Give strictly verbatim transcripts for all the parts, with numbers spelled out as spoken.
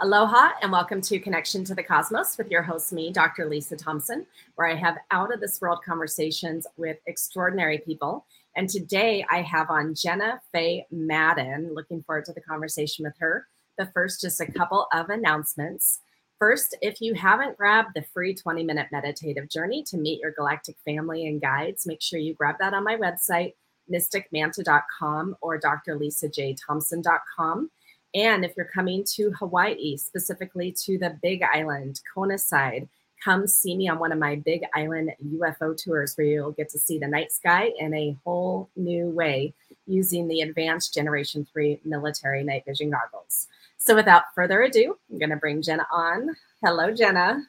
Aloha and welcome to Connection to the Cosmos with your host, me, Doctor Lisa Thompson, where I have out of this world conversations with extraordinary people. And today I have on Jenna Faye Madden. Looking forward to the conversation with her. But first, just a couple of announcements. First, if you haven't grabbed the free twenty minute meditative journey to meet your galactic family and guides, make sure you grab that on my website, mystic manta dot com or doctor lisa j thompson dot com. And if you're coming to Hawaii, specifically to the Big Island, Kona side, come see me on one of my Big Island U F O tours where you'll get to see the night sky in a whole new way using the advanced Generation three military night vision goggles. So without further ado, I'm going to bring Jenna on. Hello, Jenna.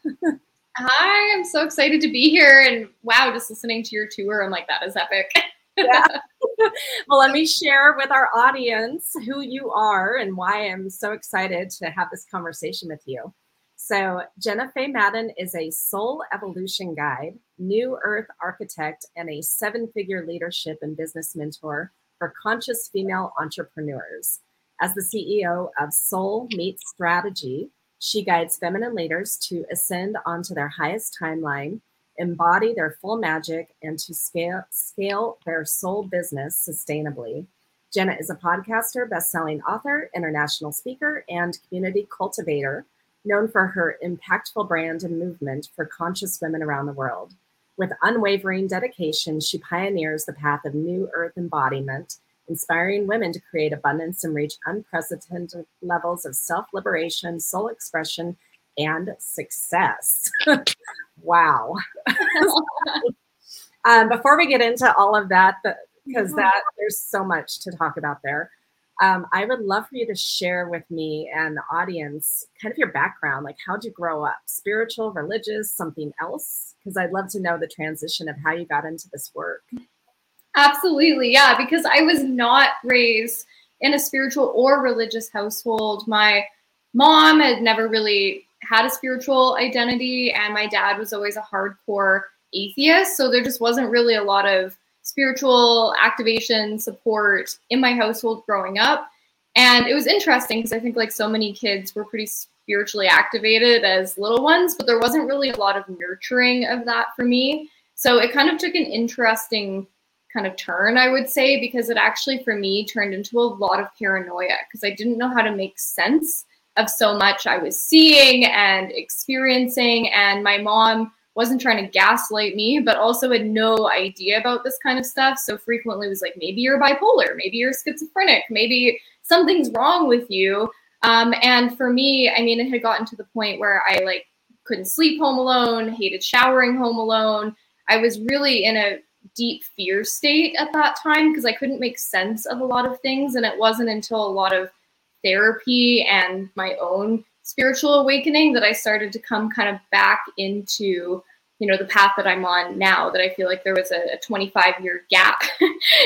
Hi, I'm so excited to be here. And wow, just listening to your tour, I'm like, that is epic. Yeah. Well, let me share with our audience who you are and why I'm so excited to have this conversation with you. So Jenna Faye Madden is a soul evolution guide, new earth architect, and a seven-figure leadership and business mentor for conscious female entrepreneurs. As the C E O of Soul Meets Strategy, she guides feminine leaders to ascend onto their highest timeline, embody their full magic, and to scale scale their soul business sustainably. Jenna is a podcaster, best-selling author, international speaker, and community cultivator, known for her impactful brand and movement for conscious women around the world. With unwavering dedication, she pioneers the path of new earth embodiment, inspiring women to create abundance and reach unprecedented levels of self-liberation, soul expression, and success. Wow. um, before we get into all of that, because that there's so much to talk about there, um, I would love for you to share with me and the audience kind of your background, like how'd you grow up? Spiritual, religious, something else? Because I'd love to know the transition of how you got into this work. Absolutely. Yeah, because I was not raised in a spiritual or religious household. My mom had never really had a spiritual identity, and my dad was always a hardcore atheist. So there just wasn't really a lot of spiritual activation support in my household growing up. And it was interesting because I think like so many kids were pretty spiritually activated as little ones, but there wasn't really a lot of nurturing of that for me. So it kind of took an interesting kind of turn, I would say, because it actually for me turned into a lot of paranoia because I didn't know how to make sense of so much I was seeing and experiencing. And my mom wasn't trying to gaslight me, but also had no idea about this kind of stuff. So frequently was like, maybe you're bipolar, maybe you're schizophrenic, maybe something's wrong with you. Um, and for me, I mean, it had gotten to the point where I like couldn't sleep home alone, hated showering home alone. I was really in a deep fear state at that time because I couldn't make sense of a lot of things. And it wasn't until a lot of therapy and my own spiritual awakening that I started to come kind of back into, you know, the path that I'm on now, that I feel like there was a twenty-five year gap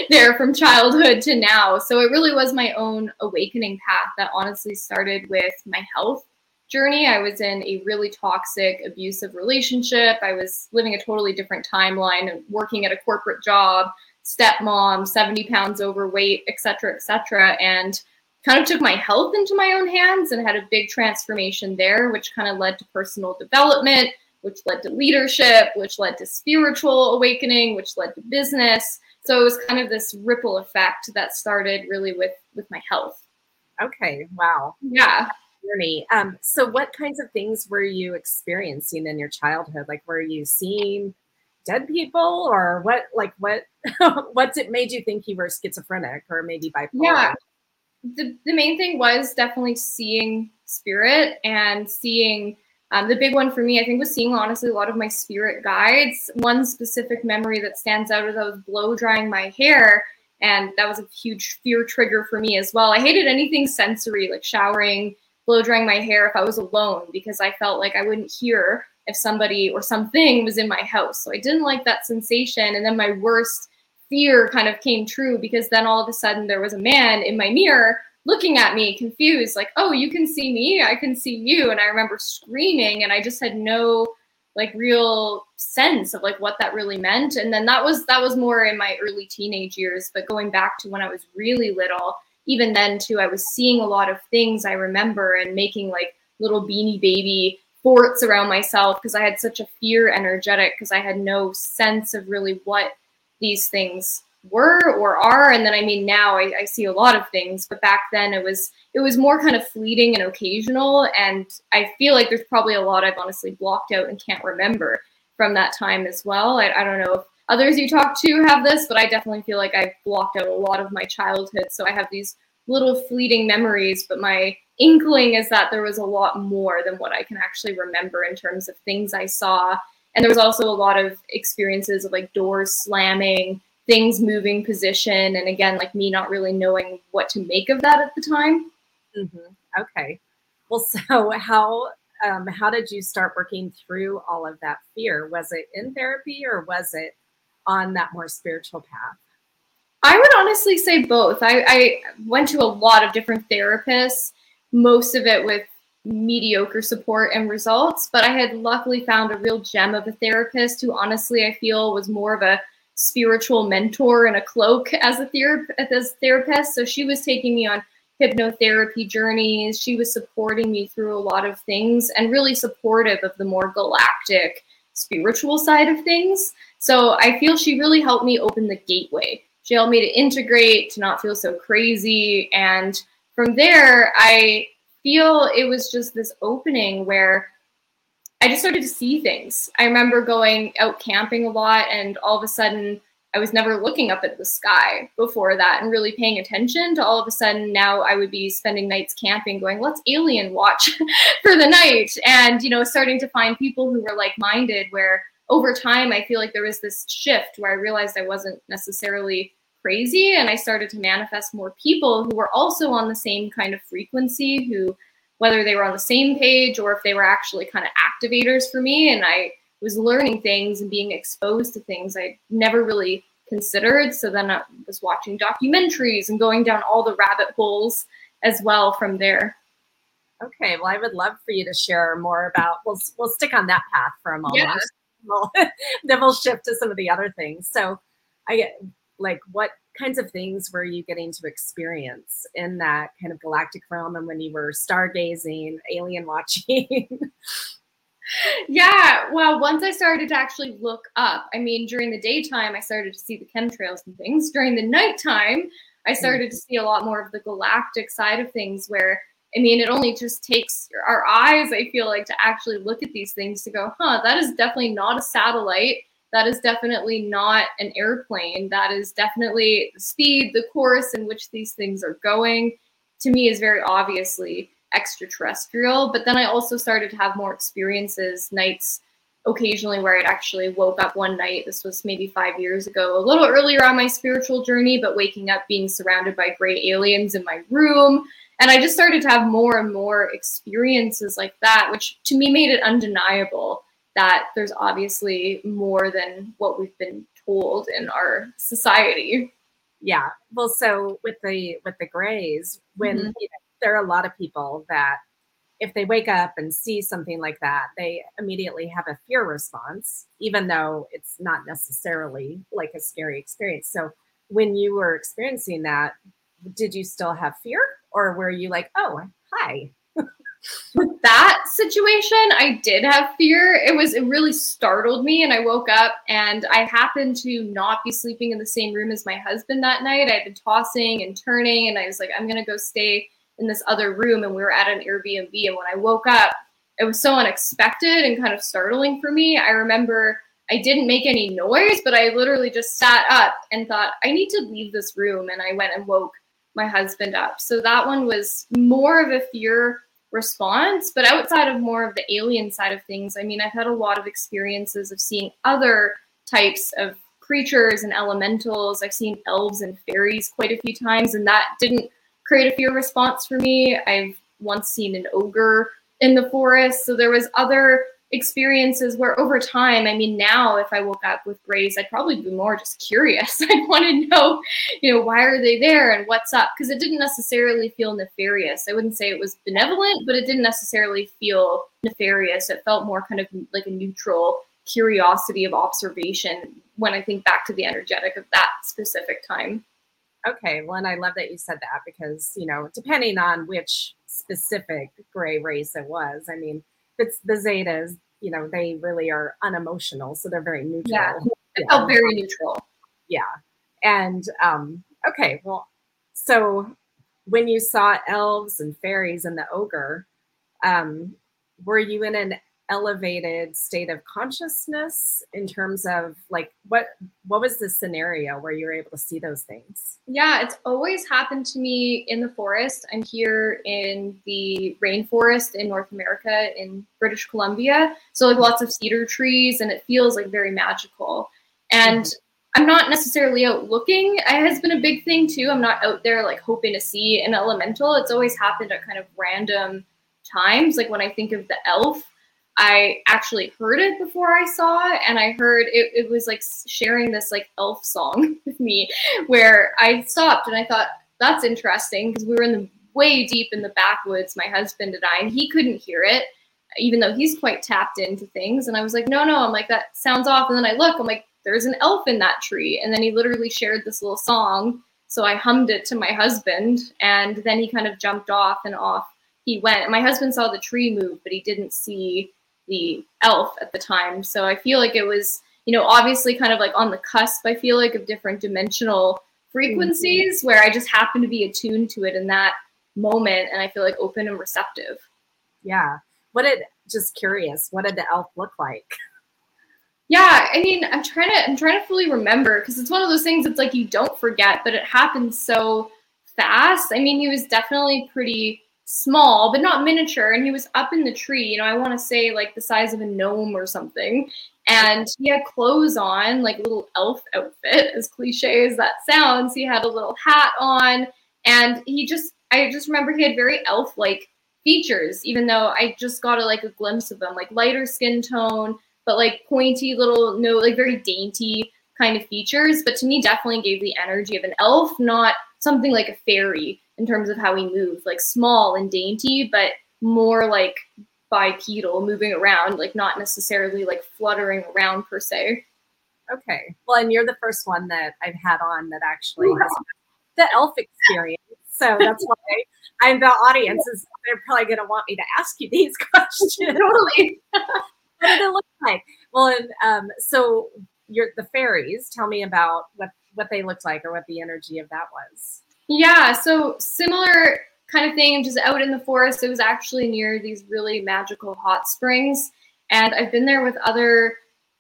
there from childhood to now. So it really was my own awakening path that honestly started with my health journey. I was in a really toxic, abusive relationship. I was living a totally different timeline and working at a corporate job, stepmom, seventy pounds overweight, et cetera, et cetera. And kind of took my health into my own hands and had a big transformation there, which kind of led to personal development, which led to leadership, which led to spiritual awakening, which led to business. So it was kind of this ripple effect that started really with, with my health. Okay. Wow. Yeah. Journey. Um, so what kinds of things were you experiencing in your childhood? Like, were you seeing dead people or what, like what, what's it made you think you were schizophrenic or maybe bipolar? Yeah. The, the main thing was definitely seeing spirit and seeing um, the big one for me, I think, was seeing honestly a lot of my spirit guides. One specific memory that stands out is I was blow drying my hair, and that was a huge fear trigger for me as well. I hated anything sensory, like showering, blow drying my hair if I was alone, because I felt like I wouldn't hear if somebody or something was in my house. So I didn't like that sensation. And then my worst fear kind of came true, because then all of a sudden there was a man in my mirror looking at me confused, like, oh, you can see me, I can see you. And I remember screaming, and I just had no like real sense of like what that really meant. And then that was, that was more in my early teenage years, but going back to when I was really little, even then too, I was seeing a lot of things I remember and making like little beanie baby forts around myself because I had such a fear energetic, because I had no sense of really what these things were or are. And then, I mean, now I, I see a lot of things, but back then it was, it was more kind of fleeting and occasional. And I feel like there's probably a lot I've honestly blocked out and can't remember from that time as well. I, I don't know if others you talk to have this, but I definitely feel like I've blocked out a lot of my childhood. So I have these little fleeting memories, but my inkling is that there was a lot more than what I can actually remember in terms of things I saw. And there was also a lot of experiences of like doors slamming, things moving position, and again, like me not really knowing what to make of that at the time. Mm-hmm. Okay. Well, so how um, how did you start working through all of that fear? Was it in therapy or was it on that more spiritual path? I would honestly say both. I, I went to a lot of different therapists, most of it with mediocre support and results, but I had luckily found a real gem of a therapist who honestly I feel was more of a spiritual mentor in a cloak as a, ther- as a therapist. So she was taking me on hypnotherapy journeys. She was supporting me through a lot of things and really supportive of the more galactic spiritual side of things. So I feel she really helped me open the gateway. She helped me to integrate, to not feel so crazy. And from there, I feel it was just this opening where I just started to see things. I remember going out camping a lot, and all of a sudden I was never looking up at the sky before that and really paying attention to all of a sudden now I would be spending nights camping going, let's alien watch for the night. And, you know, starting to find people who were like-minded, where over time I feel like there was this shift where I realized I wasn't necessarily crazy, and I started to manifest more people who were also on the same kind of frequency, who whether they were on the same page or if they were actually kind of activators for me. And I was learning things and being exposed to things I never really considered. So then I was watching documentaries and going down all the rabbit holes as well from there. Okay. Well, I would love for you to share more about, we'll, we'll stick on that path for a moment. Yeah. We'll, then we'll shift to some of the other things. So I get like, what kinds of things were you getting to experience in that kind of galactic realm, and when you were stargazing, alien watching? Yeah, well, once I started to actually look up, I mean, during the daytime, I started to see the chemtrails and things. During the nighttime, I started to see a lot more of the galactic side of things where, I mean, it only just takes our eyes, I feel like, to actually look at these things to go, huh, that is definitely not a satellite. That is definitely not an airplane. That is definitely the speed, the course in which these things are going, to me, is very obviously extraterrestrial. But then I also started to have more experiences, nights occasionally where I'd actually woke up one night. This was maybe five years ago, a little earlier on my spiritual journey, but waking up being surrounded by gray aliens in my room. And I just started to have more and more experiences like that, which to me made it undeniable that there's obviously more than what we've been told in our society. Yeah. Well, so with the, with the grays, when mm-hmm. you know, there are a lot of people that if they wake up and see something like that, they immediately have a fear response, even though it's not necessarily like a scary experience. So when you were experiencing that, did you still have fear, or were you like, oh, hi? With that situation, I did have fear. It was, it really startled me. And I woke up and I happened to not be sleeping in the same room as my husband that night. I had been tossing and turning, and I was like, I'm going to go stay in this other room. And we were at an Airbnb. And when I woke up, it was so unexpected and kind of startling for me. I remember I didn't make any noise, but I literally just sat up and thought, I need to leave this room. And I went and woke my husband up. So that one was more of a fear response. But outside of more of the alien side of things, I mean, I've had a lot of experiences of seeing other types of creatures and elementals. I've seen elves and fairies quite a few times, and that didn't create a fear response for me. I've once seen an ogre in the forest. So there was other experiences where over time, I mean, now if I woke up with grays, I'd probably be more just curious. I'd want to know, you know, why are they there and what's up? Because it didn't necessarily feel nefarious. I wouldn't say it was benevolent, but it didn't necessarily feel nefarious. It felt more kind of like a neutral curiosity of observation when I think back to the energetic of that specific time. Okay. Well, and I love that you said that, because, you know, depending on which specific gray race it was. I mean, it's the Zetas, you know, they really are unemotional. So they're very neutral. Yeah. It felt very neutral. Yeah. And um, okay, well, so when you saw elves and fairies and the ogre, um, were you in an elevated state of consciousness in terms of like, what, what was the scenario where you were able to see those things? Yeah, it's always happened to me in the forest. I'm here in the rainforest in North America, in British Columbia. So like lots of cedar trees, and it feels like very magical. And mm-hmm. I'm not necessarily out looking. It has been a big thing too. I'm not out there like hoping to see an elemental. It's always happened at kind of random times. Like when I think of the elf, I actually heard it before I saw it, and I heard it, it was like sharing this like elf song with me, where I stopped and I thought, that's interesting, because we were in the way deep in the backwoods, my husband and I, and he couldn't hear it, even though he's quite tapped into things. And I was like, no, no, I'm like, that sounds off. And then I look, I'm like, there's an elf in that tree. And then he literally shared this little song. So I hummed it to my husband, and then he kind of jumped off, and off he went. And my husband saw the tree move, but he didn't see the elf at the time. So I feel like it was, you know, obviously kind of like on the cusp, I feel like, of different dimensional frequencies, mm-hmm. where I just happened to be attuned to it in that moment. And I feel like open and receptive. Yeah. What did, just curious, what did the elf look like? Yeah, I mean, I'm trying to I'm trying to fully remember, because it's one of those things that's like you don't forget, but it happens so fast. I mean, he was definitely pretty small, but not miniature, and he was up in the tree. You know, I want to say like the size of a gnome or something, and he had clothes on, like a little elf outfit, as cliche as that sounds. He had a little hat on, and he just, I just remember he had very elf-like features, even though I just got a, like a glimpse of them, like lighter skin tone, but like pointy little, no, like very dainty kind of features. But to me, definitely gave the energy of an elf, not something like a fairy in terms of how he moved, like small and dainty, but more like bipedal, moving around, like not necessarily like fluttering around per se. Okay. Well, and you're the first one that I've had on that actually wow. has the elf experience. So that's why I'm the audience is they're probably going to want me to ask you these questions. Totally. What did it look like? Well, and, um, so you're the fairies. Tell me about what, what they looked like, or what the energy of that was. Yeah. So similar kind of thing, just out in the forest. It was actually near these really magical hot springs. And I've been there with other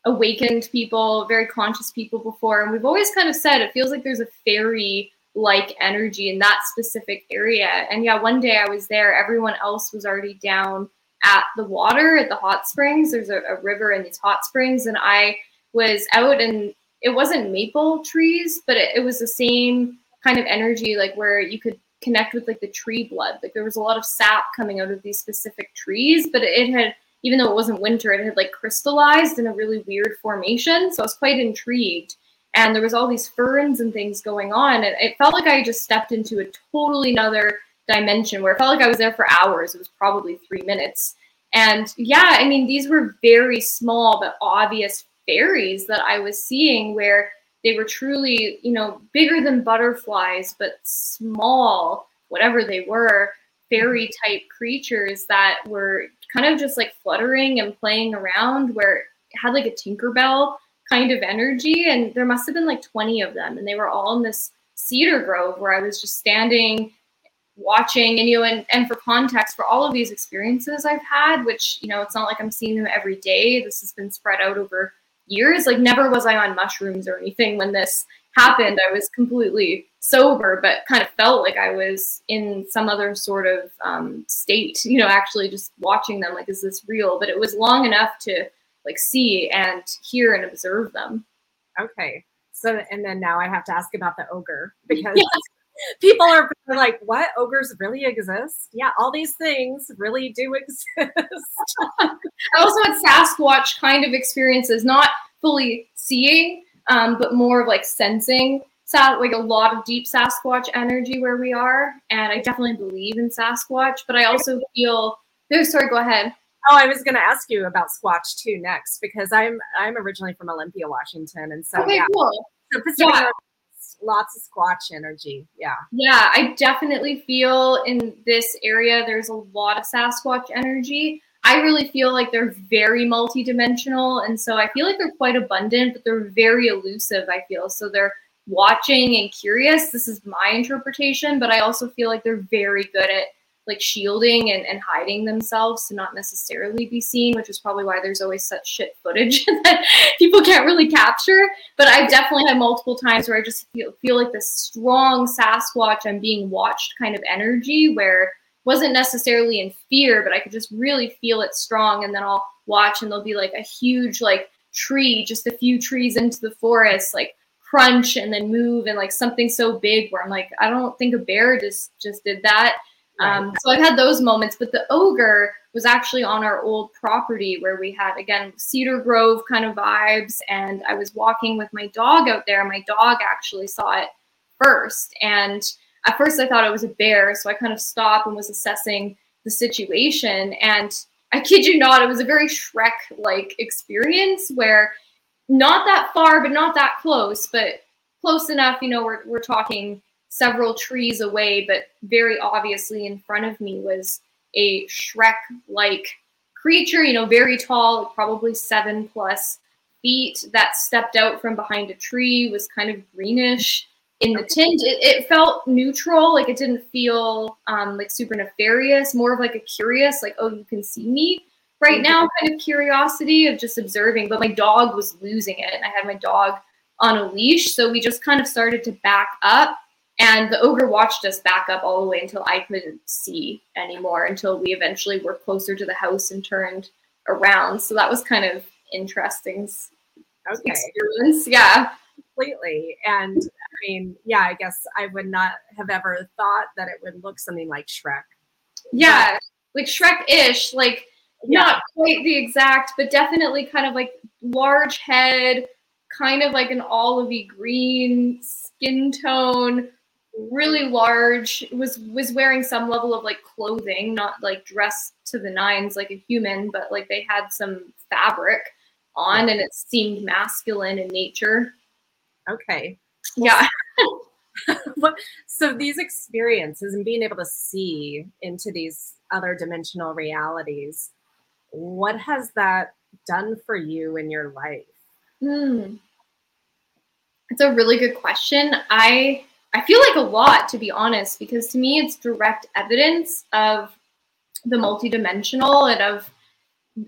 awakened people, very conscious people before. And we've always kind of said, it feels like there's a fairy-like energy in that specific area. And yeah, one day I was there, everyone else was already down at the water, at the hot springs. There's a, a river and these hot springs, and I was out, and it wasn't maple trees, but it, it was the same kind of energy, like where you could connect with like the tree blood. Like there was a lot of sap coming out of these specific trees, but it had, even though it wasn't winter, it had like crystallized in a really weird formation. So I was quite intrigued, and there was all these ferns and things going on, and it felt like I just stepped into a totally another dimension, where it felt like I was there for hours. It was probably three minutes. And yeah, I mean, these were very small but obvious fairies that I was seeing, where they were truly, you know, bigger than butterflies, but small, whatever they were, fairy type creatures that were kind of just like fluttering and playing around, where it had like a Tinkerbell kind of energy. And there must have been like twenty of them, and they were all in this cedar grove where I was just standing watching. And, you know, and, and for context, for all of these experiences I've had, which, you know, it's not like I'm seeing them every day. This has been spread out over years. Like never was I on mushrooms or anything when this happened. I was completely sober, but kind of felt like I was in some other sort of um, state, you know, actually just watching them. Like, is this real? But it was long enough to like see and hear and observe them. Okay. So, and then now I have to ask about the ogre, because yeah. People are like, what? Ogres really exist? Yeah, all these things really do exist. I also had Sasquatch kind of experiences, not fully seeing, um, but more of like sensing, like a lot of deep Sasquatch energy where we are. And I definitely believe in Sasquatch, but I also feel, no, sorry, go ahead. Oh, I was going to ask you about Squatch too next, because I'm I'm originally from Olympia, Washington. And so, okay, yeah. Cool. So Pacific yeah. lots of squatch energy. Yeah. Yeah. I definitely feel in this area, there's a lot of Sasquatch energy. I really feel like they're very multidimensional. And so I feel like they're quite abundant, but they're very elusive, I feel. So they're watching and curious. This is my interpretation, but I also feel like they're very good at like shielding and, and hiding themselves to not necessarily be seen, which is probably why there's always such shit footage that people can't really capture. But I've definitely had multiple times where I just feel, feel like this strong Sasquatch and being watched kind of energy where wasn't necessarily in fear, but I could just really feel it strong. And then I'll watch and there'll be like a huge like tree, just a few trees into the forest, like crunch and then move and like something so big where I'm like, I don't think a bear just, just did that. Um, so I've had those moments, but the ogre was actually on our old property where we had, again, Cedar Grove kind of vibes. And I was walking with my dog out there. My dog actually saw it first. And at first I thought it was a bear. So I kind of stopped and was assessing the situation. And I kid you not, it was a very Shrek-like experience where not that far, but not that close, but close enough, you know, we're, we're talking several trees away, but very obviously in front of me was a Shrek-like creature, you know, very tall, probably seven plus feet, that stepped out from behind a tree, was kind of greenish in the tint. It, it felt neutral, like it didn't feel um, like super nefarious, more of like a curious, like, oh, you can see me right now kind of curiosity of just observing. But my dog was losing it, and I had my dog on a leash, so we just kind of started to back up. And the ogre watched us back up all the way until I couldn't see anymore, until we eventually were closer to the house and turned around. So that was kind of interesting okay. experience. Yeah. Completely. And I mean, yeah, I guess I would not have ever thought that it would look something like Shrek. Yeah. But, like Shrek-ish, like yeah. not quite the exact, but definitely kind of like large head, kind of like an olivey green skin tone. Really large, was was wearing some level of like clothing, not like dressed to the nines like a human, but like they had some fabric on yeah. and it seemed masculine in nature. Okay. Well, yeah. So these experiences and being able to see into these other dimensional realities, what has that done for you in your life? Hmm. It's a really good question. I I feel like a lot, to be honest, because to me, it's direct evidence of the multidimensional and of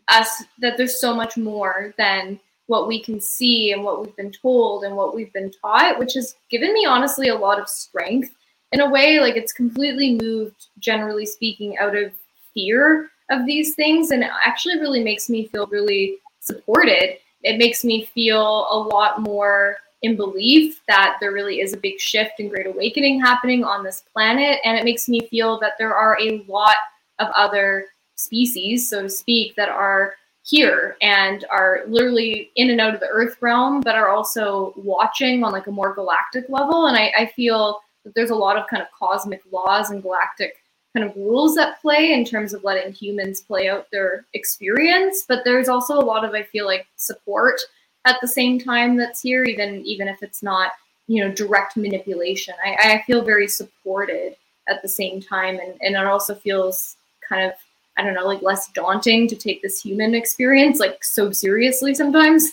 us, that there's so much more than what we can see and what we've been told and what we've been taught, which has given me, honestly, a lot of strength in a way. Like it's completely moved, generally speaking, out of fear of these things. And it actually really makes me feel really supported. It makes me feel a lot more in belief that there really is a big shift and great awakening happening on this planet. And it makes me feel that there are a lot of other species, so to speak, that are here and are literally in and out of the earth realm, but are also watching on like a more galactic level. And I, I feel that there's a lot of kind of cosmic laws and galactic kind of rules at play in terms of letting humans play out their experience. But there's also a lot of, I feel like, support at the same time that's here, even even if it's not, you know, direct manipulation. I, I feel very supported at the same time. And, and it also feels kind of, I don't know, like less daunting to take this human experience like so seriously sometimes.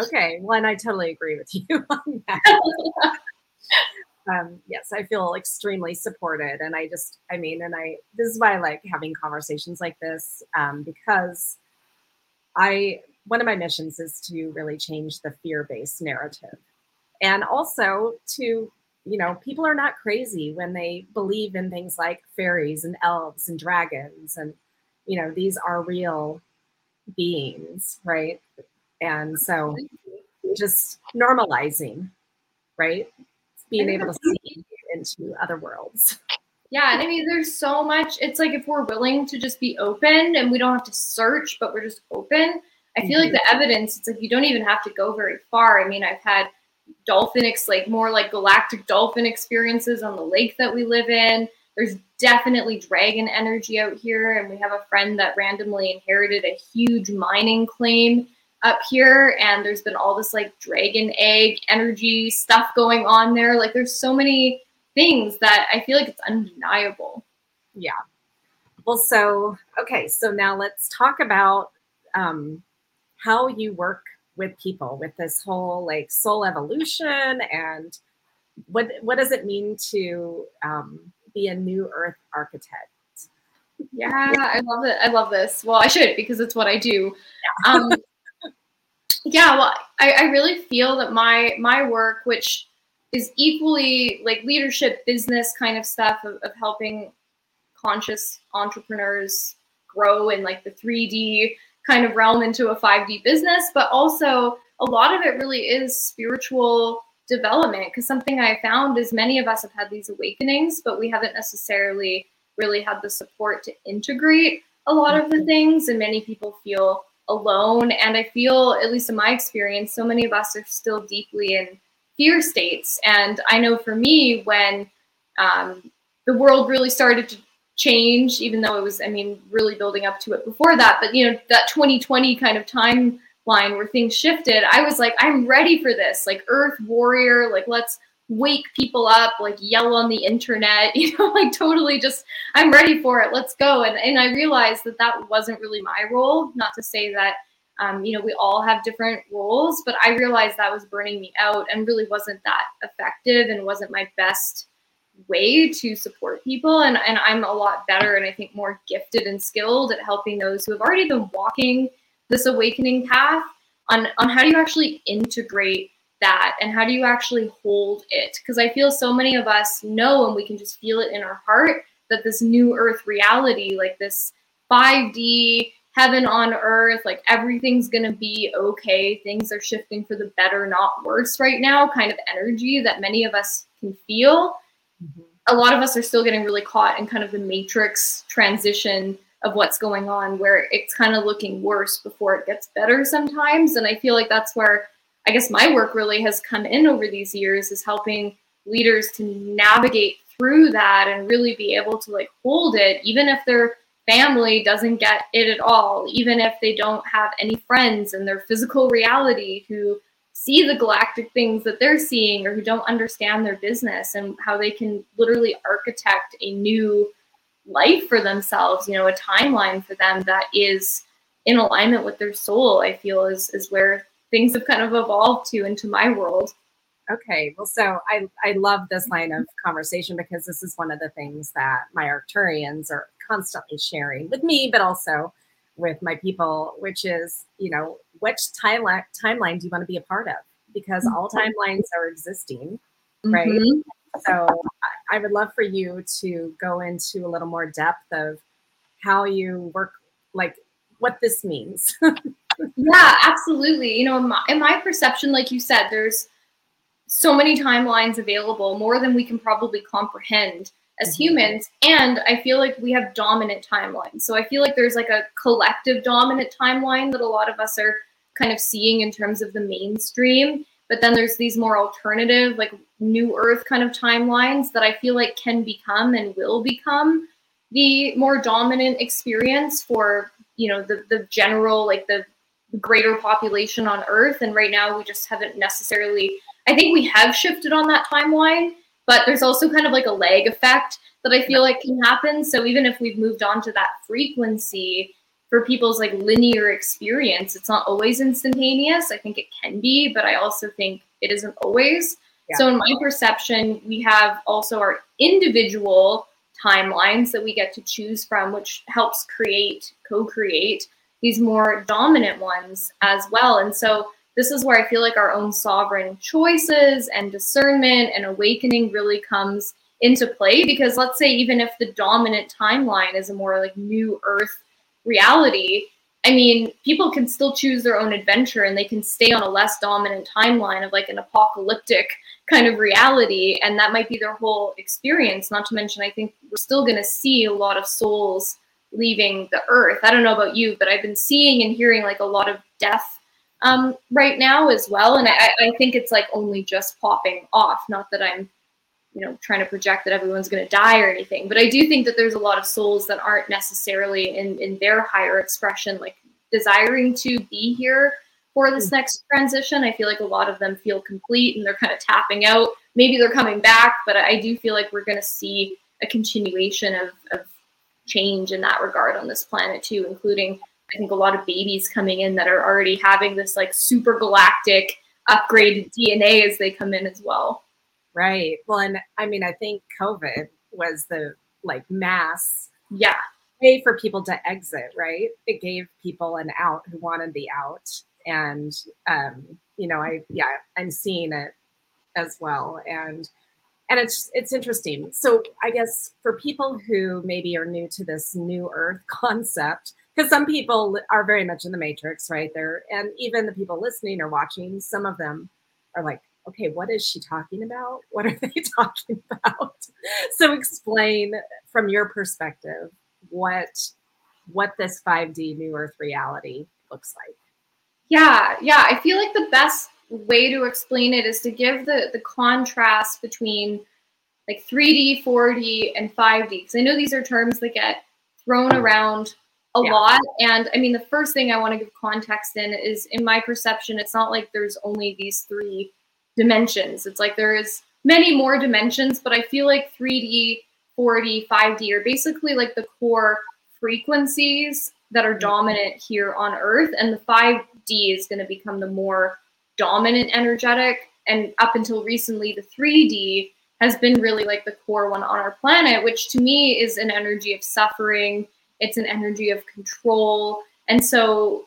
Okay. Well, and I totally agree with you on that. um, yes, I feel extremely supported. And I just, I mean, and I, this is why I like having conversations like this, um, because I, one of my missions is to really change the fear-based narrative. And also to, you know, people are not crazy when they believe in things like fairies and elves and dragons. And, you know, these are real beings, right? And so just normalizing, right? Being able to see into other worlds. Yeah, and I mean, there's so much. It's like if we're willing to just be open and we don't have to search, but we're just open. I feel like the evidence, it's like you don't even have to go very far. I mean, I've had dolphin, ex- like more like galactic dolphin experiences on the lake that we live in. There's definitely dragon energy out here. And we have a friend that randomly inherited a huge mining claim up here, and there's been all this like dragon egg energy stuff going on there. Like there's so many things that I feel like it's undeniable. Yeah. Well, so, okay. So now let's talk about um, how you work with people with this whole like soul evolution, and what, what does it mean to um, be a new earth architect? Yeah, I love it. I love this. Well, I should, because it's what I do. Yeah. um, yeah, well, I, I really feel that my, my work, which is equally like leadership, business kind of stuff of, of helping conscious entrepreneurs grow in like the three D kind of realm into a five D business, but also a lot of it really is spiritual development, because something I found is many of us have had these awakenings, but we haven't necessarily really had the support to integrate a lot of the things, and many people feel alone. And I feel, at least in my experience, so many of us are still deeply in fear states. And I know for me, when um, the world really started to change, even though it was, I mean, really building up to it before that, but you know, that twenty twenty kind of timeline where things shifted, I was like, I'm ready for this, like Earth warrior, like let's wake people up, like yell on the internet, you know, like totally just, I'm ready for it. Let's go. And and I realized that that wasn't really my role, not to say that, um, you know, we all have different roles, but I realized that was burning me out and really wasn't that effective and wasn't my best way to support people. And, and I'm a lot better, and I think more gifted and skilled at helping those who have already been walking this awakening path on, on how do you actually integrate that, and how do you actually hold it? Because I feel so many of us know, and we can just feel it in our heart, that this new earth reality, like this five D heaven on earth, like everything's gonna be okay, things are shifting for the better, not worse right now kind of energy that many of us can feel. Mm-hmm. A lot of us are still getting really caught in kind of the matrix transition of what's going on, where it's kind of looking worse before it gets better sometimes. And I feel like that's where I guess my work really has come in over these years, is helping leaders to navigate through that and really be able to like hold it, even if their family doesn't get it at all, even if they don't have any friends in their physical reality who see the galactic things that they're seeing, or who don't understand their business and how they can literally architect a new life for themselves, you know, a timeline for them that is in alignment with their soul, I feel is, is where things have kind of evolved to into my world. Okay. Well, so I, I love this line of conversation, because this is one of the things that my Arcturians are constantly sharing with me, but also with my people, which is, you know, which timeline timeline do you want to be a part of? Because all timelines are existing, right? Mm-hmm. So I would love for you to go into a little more depth of how you work, like what this means. Yeah, absolutely. You know, in my, in my perception, like you said, there's so many timelines available, more than we can probably comprehend as mm-hmm. humans. And I feel like we have dominant timelines. So I feel like there's like a collective dominant timeline that a lot of us are kind of seeing in terms of the mainstream. But then there's these more alternative, like new earth kind of timelines that I feel like can become and will become the more dominant experience for, you know, the the general, like the greater population on earth. And right now we just haven't necessarily, I think we have shifted on that timeline, but there's also kind of like a lag effect that I feel like can happen. So even if we've moved on to that frequency for people's like linear experience, it's not always instantaneous. I think it can be, but I also think it isn't always. Yeah. So in my perception, we have also our individual timelines that we get to choose from, which helps create, co-create these more dominant ones as well. And so this is where I feel like our own sovereign choices and discernment and awakening really comes into play, because let's say even if the dominant timeline is a more like new earth reality, I mean, people can still choose their own adventure, and they can stay on a less dominant timeline of like an apocalyptic kind of reality. And that might be their whole experience. Not to mention, I think we're still going to see a lot of souls leaving the earth. I don't know about you, but I've been seeing and hearing like a lot of death um, right now as well. And I, I think it's like only just popping off. Not that I'm, you know, trying to project that everyone's going to die or anything, but I do think that there's a lot of souls that aren't necessarily in, in their higher expression, like desiring to be here for this next transition. I feel like a lot of them feel complete and they're kind of tapping out. Maybe they're coming back, but I do feel like we're going to see a continuation of, of change in that regard on this planet too, including I think a lot of babies coming in that are already having this like super galactic upgraded D N A as they come in as well. Right. Well, and I mean, I think COVID was the like mass yeah. way for people to exit, right? It gave people an out who wanted the out. And, um, you know, I, yeah, I'm seeing it as well. And, and it's, it's interesting. So I guess for people who maybe are new to this new earth concept, because some people are very much in the matrix, right? They're, and even the people listening or watching, some of them are like, okay, what is she talking about? What are they talking about? So explain from your perspective, what, what this five D new earth reality looks like. Yeah. Yeah. I feel like the best way to explain it is to give the, the contrast between like three D, four D, and five D. Because I know these are terms that get thrown around a yeah. lot. And I mean, the first thing I want to give context in is, in my perception, it's not like there's only these three dimensions. It's like there is many more dimensions, but I feel like three D, four D, five D are basically like the core frequencies that are dominant here on Earth. And the five D is going to become the more dominant energetic. And up until recently, the three D has been really like the core one on our planet, which to me is an energy of suffering. It's an energy of control. And so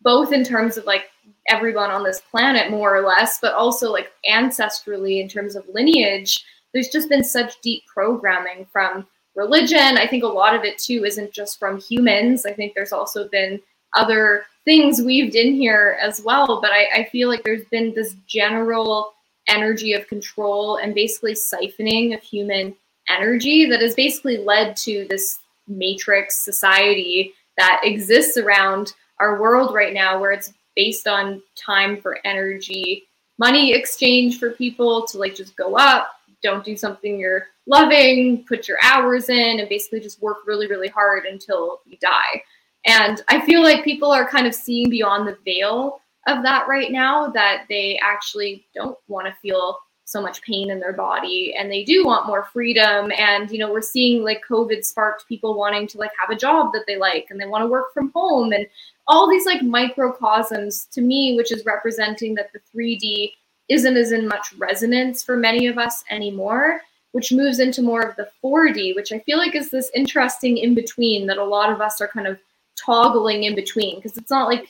both in terms of like everyone on this planet, more or less, but also like ancestrally in terms of lineage, there's just been such deep programming from religion. I think a lot of it too isn't just from humans. I think there's also been other things weaved in here as well. But I, I feel like there's been this general energy of control and basically siphoning of human energy that has basically led to this matrix society that exists around our world right now, where it's based on time for energy, money exchange for people to like just go up, don't do something you're loving, put your hours in, and basically just work really, really hard until you die. And I feel like people are kind of seeing beyond the veil of that right now, that they actually don't want to feel so much pain in their body, and they do want more freedom. And, you know, we're seeing like COVID sparked people wanting to like have a job that they like, and they want to work from home, and all these like microcosms to me, which is representing that the three D isn't as in much resonance for many of us anymore, which moves into more of the four D, which I feel like is this interesting in between that a lot of us are kind of toggling in between, because it's not like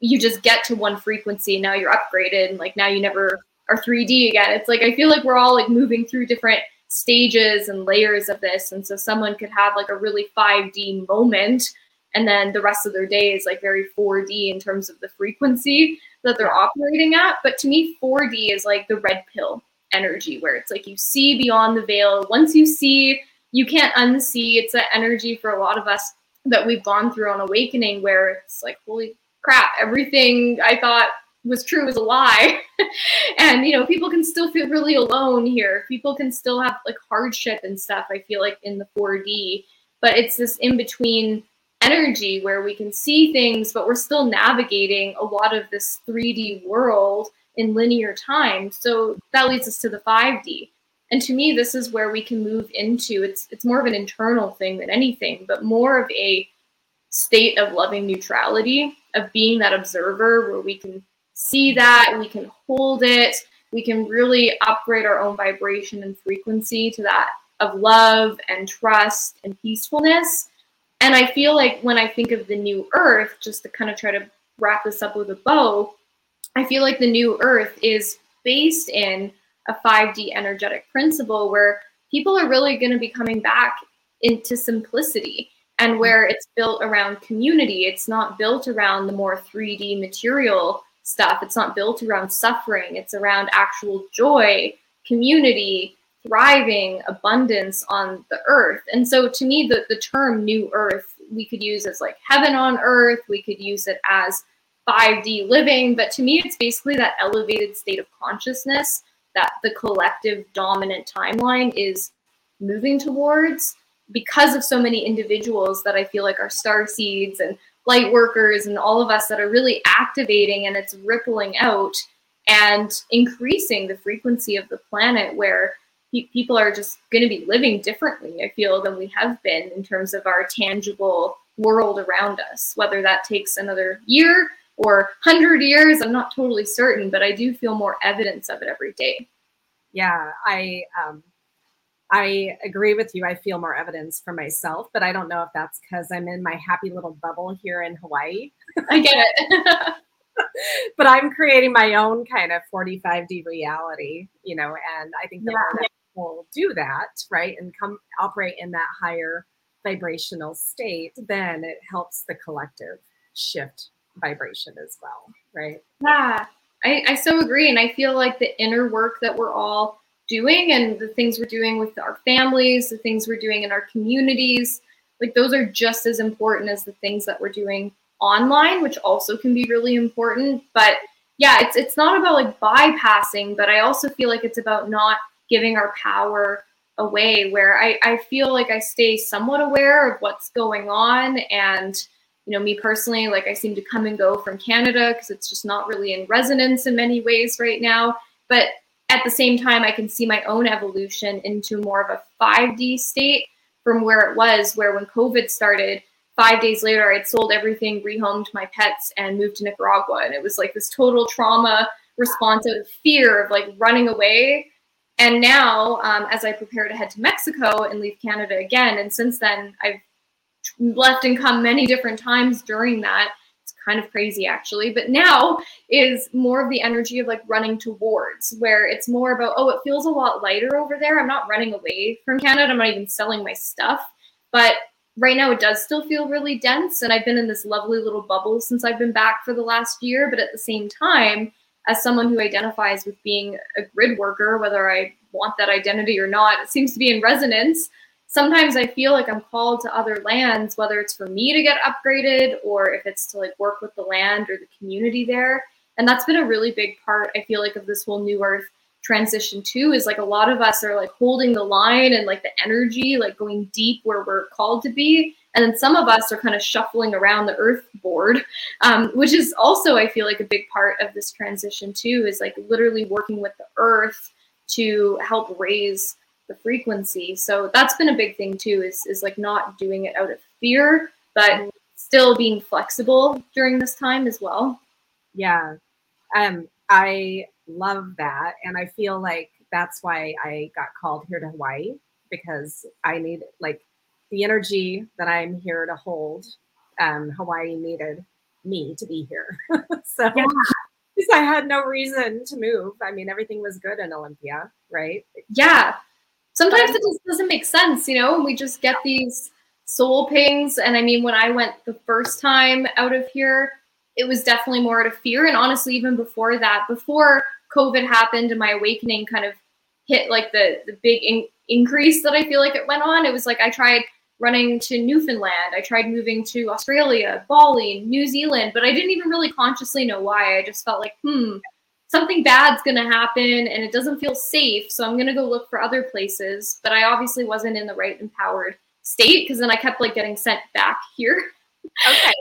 you just get to one frequency and now you're upgraded and like now you never are three D again. It's like I feel like we're all like moving through different stages and layers of this, and so someone could have like a really five D moment, and then the rest of their day is like very four D in terms of the frequency that they're operating at. But to me, four D is like the red pill energy, where it's like you see beyond the veil. Once you see, you can't unsee. It's that energy for a lot of us that we've gone through on awakening, where it's like, holy crap, everything I thought was true is a lie. And, you know, people can still feel really alone here. People can still have like hardship and stuff, I feel like, in the four D. But it's this in-between energy where we can see things, but we're still navigating a lot of this three D world in linear time. So that leads us to the five D. And to me, this is where we can move into, it's it's more of an internal thing than anything, but more of a state of loving neutrality, of being that observer where we can see that, we can hold it, we can really upgrade our own vibration and frequency to that of love and trust and peacefulness. And I feel like when I think of the new earth, just to kind of try to wrap this up with a bow, I feel like the new earth is based in a five D energetic principle where people are really going to be coming back into simplicity, and where it's built around community. It's not built around the more three D material stuff. It's not built around suffering. It's around actual joy, community, thriving, abundance on the earth. And so to me, the, the term new earth, we could use as like heaven on earth. We could use it as five D living. But to me, it's basically that elevated state of consciousness that the collective dominant timeline is moving towards, because of so many individuals that I feel like are star seeds and light workers and all of us that are really activating, and it's rippling out and increasing the frequency of the planet, where pe- people are just going to be living differently, I feel, than we have been in terms of our tangible world around us. Whether that takes another year or one hundred years, I'm not totally certain, but I do feel more evidence of it every day. Yeah, I um, I agree with you. I feel more evidence for myself, but I don't know if that's because I'm in my happy little bubble here in Hawaii. I get it. But I'm creating my own kind of forty-five D reality, you know, and I think that yeah. will do that, right, and come operate in that higher vibrational state, then it helps the collective shift vibration as well, right? Yeah, I, I so agree. And I feel like the inner work that we're all doing and the things we're doing with our families, the things we're doing in our communities, like those are just as important as the things that we're doing online, which also can be really important. But yeah, it's it's not about like bypassing, but I also feel like it's about not giving our power away, where I, I feel like I stay somewhat aware of what's going on. And, you know, me personally, like I seem to come and go from Canada because it's just not really in resonance in many ways right now. But at the same time, I can see my own evolution into more of a five D state from where it was, where when COVID started, five days later, I'd sold everything, rehomed my pets, and moved to Nicaragua. And it was like this total trauma response out of fear of like running away. And now, um, as I prepare to head to Mexico and leave Canada again, and since then, I've left and come many different times during that. It's kind of crazy, actually. But now is more of the energy of like running towards, where it's more about, oh, it feels a lot lighter over there. I'm not running away from Canada. I'm not even selling my stuff. But right now, it does still feel really dense. And I've been in this lovely little bubble since I've been back for the last year. But at the same time, as someone who identifies with being a grid worker, whether I want that identity or not, it seems to be in resonance. Sometimes I feel like I'm called to other lands, whether it's for me to get upgraded or if it's to like work with the land or the community there. And that's been a really big part, I feel like, of this whole New Earth transition too, is like a lot of us are like holding the line and like the energy, like going deep where we're called to be. And then some of us are kind of shuffling around the earth board, um, which is also, I feel like, a big part of this transition too, is like literally working with the earth to help raise the frequency. So that's been a big thing too, is, is like not doing it out of fear, but still being flexible during this time as well. Yeah, um, I love that. And I feel like that's why I got called here to Hawaii, because I need like, the energy that I'm here to hold, um, Hawaii needed me to be here. So yeah. I had no reason to move. I mean, everything was good in Olympia, right? Yeah. Sometimes it just doesn't make sense, you know, we just get these soul pings. And I mean, when I went the first time out of here, it was definitely more out of fear. And honestly, even before that, before COVID happened and my awakening kind of hit like the, the big in- increase that I feel like it went on, it was like I tried running to Newfoundland. I tried moving to Australia, Bali, New Zealand, but I didn't even really consciously know why. I just felt like, hmm, something bad's going to happen and it doesn't feel safe. So I'm going to go look for other places. But I obviously wasn't in the right empowered state, because then I kept like getting sent back here. Okay.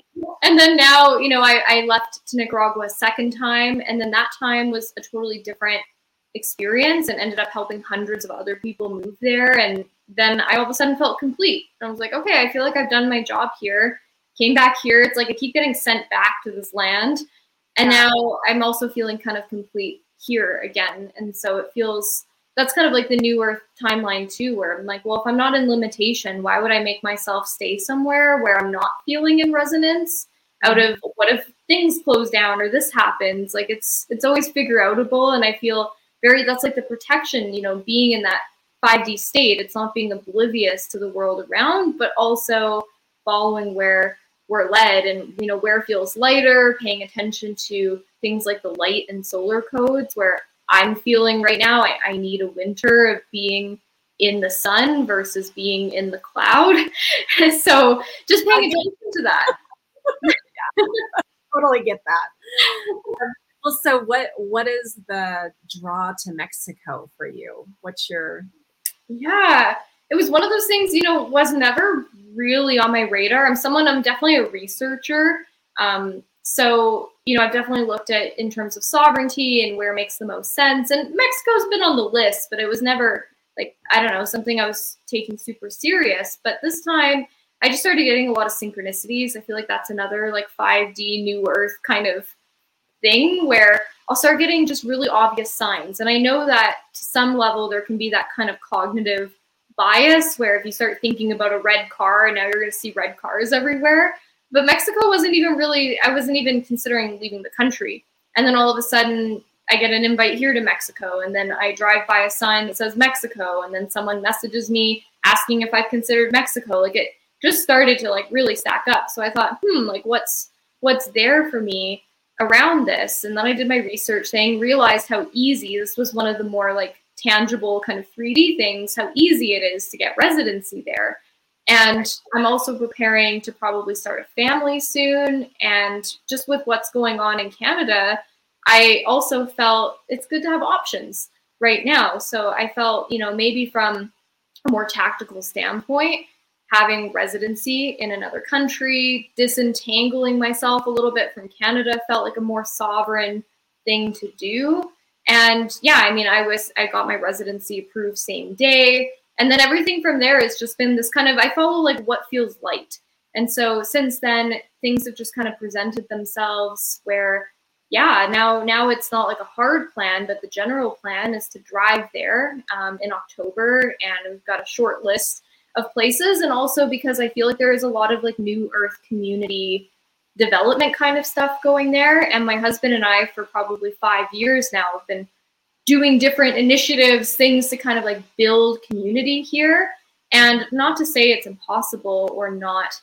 And then now, you know, I, I left to Nicaragua a second time. And then that time was a totally different experience and ended up helping hundreds of other people move there. And then I all of a sudden felt complete. I was like, okay, I feel like I've done my job here. Came back here. It's like I keep getting sent back to this land. And now I'm also feeling kind of complete here again. And so it feels, that's kind of like the New Earth timeline too, where I'm like, well, if I'm not in limitation, why would I make myself stay somewhere where I'm not feeling in resonance out of what if things close down or this happens? Like it's, it's always figure outable. And I feel very, that's like the protection, you know, being in that five D state. It's not being oblivious to the world around, but also following where we're led and, you know, where feels lighter, paying attention to things like the light and solar codes, where I'm feeling right now, I, I need a winter of being in the sun versus being in the cloud. So just paying attention to that. Yeah, totally get that. Well, so what, what is the draw to Mexico for you? What's your... Yeah, it was one of those things, you know, was never really on my radar. I'm someone, I'm definitely a researcher. Um, so, you know, I've definitely looked at in terms of sovereignty and where it makes the most sense. And Mexico's been on the list, but it was never like, I don't know, something I was taking super serious. But this time I just started getting a lot of synchronicities. I feel like that's another like five D new earth kind of thing where I'll start getting just really obvious signs. And I know that to some level there can be that kind of cognitive bias where if you start thinking about a red car and now you're going to see red cars everywhere. But Mexico wasn't even really, I wasn't even considering leaving the country. And then all of a sudden I get an invite here to Mexico. And then I drive by a sign that says Mexico. And then someone messages me asking if I've considered Mexico. Like it just started to like really stack up. So I thought, hmm, like what's, what's there for me around this? And then I did my research thing, realized how easy, this was one of the more like tangible kind of three D things, how easy it is to get residency there. And I'm also preparing to probably start a family soon. And just with what's going on in Canada, I also felt it's good to have options right now. So I felt, you know, maybe from a more tactical standpoint, having residency in another country, disentangling myself a little bit from Canada felt like a more sovereign thing to do. And yeah, I mean, I was, I got my residency approved same day. And then everything from there has just been this kind of, I follow like what feels light. And so since then, things have just kind of presented themselves where, yeah, now, now it's not like a hard plan, but the general plan is to drive there um, in October. And we've got a short list of places. And also because I feel like there is a lot of like new earth community development kind of stuff going there. And my husband and I, for probably five years now, have been doing different initiatives, things to kind of like build community here. And not to say it's impossible or not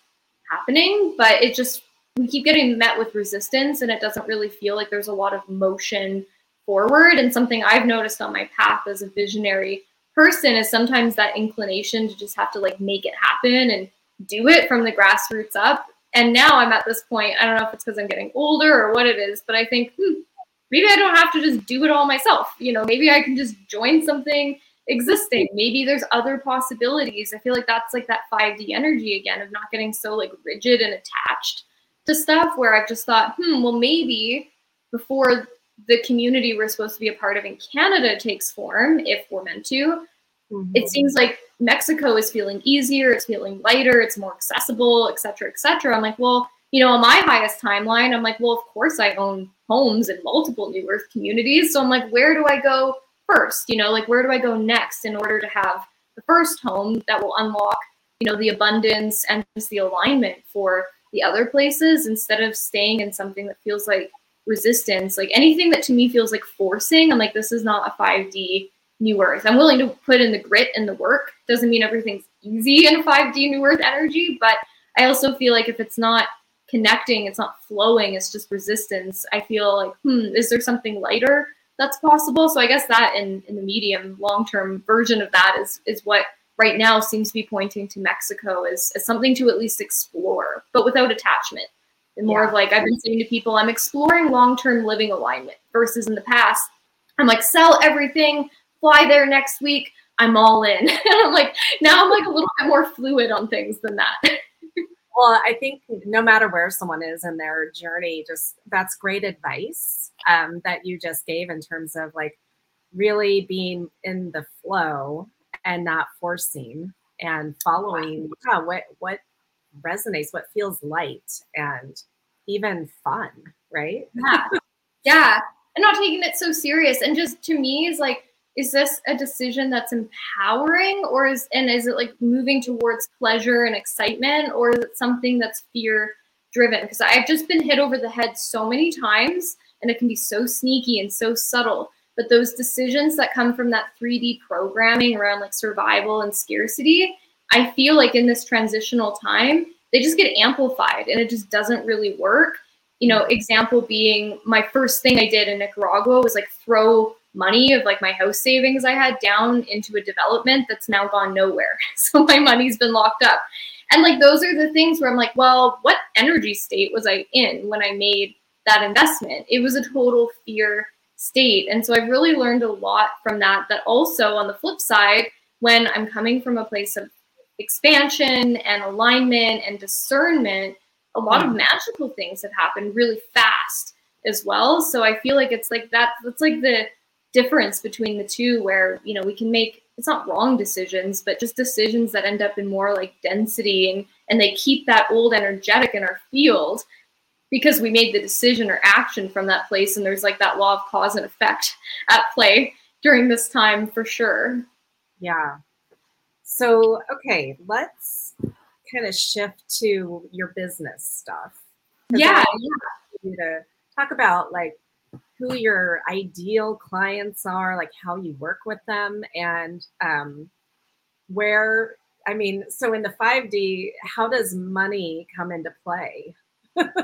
happening, but it just, we keep getting met with resistance and it doesn't really feel like there's a lot of motion forward. And something I've noticed on my path as a visionary person is sometimes that inclination to just have to like make it happen and do it from the grassroots up. And now I'm at this point, I don't know if it's because I'm getting older or what it is, but I think, hmm, maybe I don't have to just do it all myself. You know, maybe I can just join something existing. Maybe there's other possibilities. I feel like that's like that five D energy again of not getting so like rigid and attached to stuff where I've just thought, hmm, well, maybe before the community we're supposed to be a part of in Canada takes form, if we're meant to, mm-hmm. it seems like Mexico is feeling easier. It's feeling lighter. It's more accessible, et cetera, et cetera. I'm like, well, you know, on my highest timeline, I'm like, well, of course I own homes in multiple new earth communities. So I'm like, where do I go first? You know, like, where do I go next in order to have the first home that will unlock, you know, the abundance and just the alignment for the other places instead of staying in something that feels like resistance, like anything that to me feels like forcing. I'm like, this is not a five D new earth. I'm willing to put in the grit and the work. Doesn't mean everything's easy in five D new earth energy, but I also feel like if it's not connecting, it's not flowing, it's just resistance. I feel like, hmm, is there something lighter that's possible? So I guess that in, in the medium, long-term version of that is is what right now seems to be pointing to Mexico as, as something to at least explore, but without attachment. And more yeah. of like, I've been saying to people, I'm exploring long-term living alignment versus in the past, I'm like, sell everything, fly there next week, I'm all in. And I'm like, now I'm like a little bit more fluid on things than that. Well, I think no matter where someone is in their journey, just that's great advice um, that you just gave in terms of like really being in the flow and not forcing and following yeah, what, what resonates, what feels light and even fun, right? Yeah. yeah. And not taking it so serious. And just to me is like, is this a decision that's empowering or is, and is it like moving towards pleasure and excitement or is it something that's fear driven? Because I've just been hit over the head so many times and it can be so sneaky and so subtle, but those decisions that come from that three D programming around like survival and scarcity, I feel like in this transitional time, they just get amplified and it just doesn't really work. You know, example being my first thing I did in Nicaragua was like throw money of like my house savings I had down into a development that's now gone nowhere. So my money's been locked up. And like, those are the things where I'm like, well, what energy state was I in when I made that investment? It was a total fear state. And so I've really learned a lot from that, that also on the flip side, when I'm coming from a place of expansion and alignment and discernment, a lot of magical things have happened really fast as well. So I feel like it's like that, that's like the difference between the two, where, you know, we can make, it's not wrong decisions, but just decisions that end up in more like density, and, and they keep that old energetic in our field because we made the decision or action from that place. And there's like that law of cause and effect at play during this time for sure. Yeah. So, okay, let's kind of shift to your business stuff. Yeah, yeah. You to talk about like who your ideal clients are, like how you work with them, and um, where, I mean, so in the five D, how does money come into play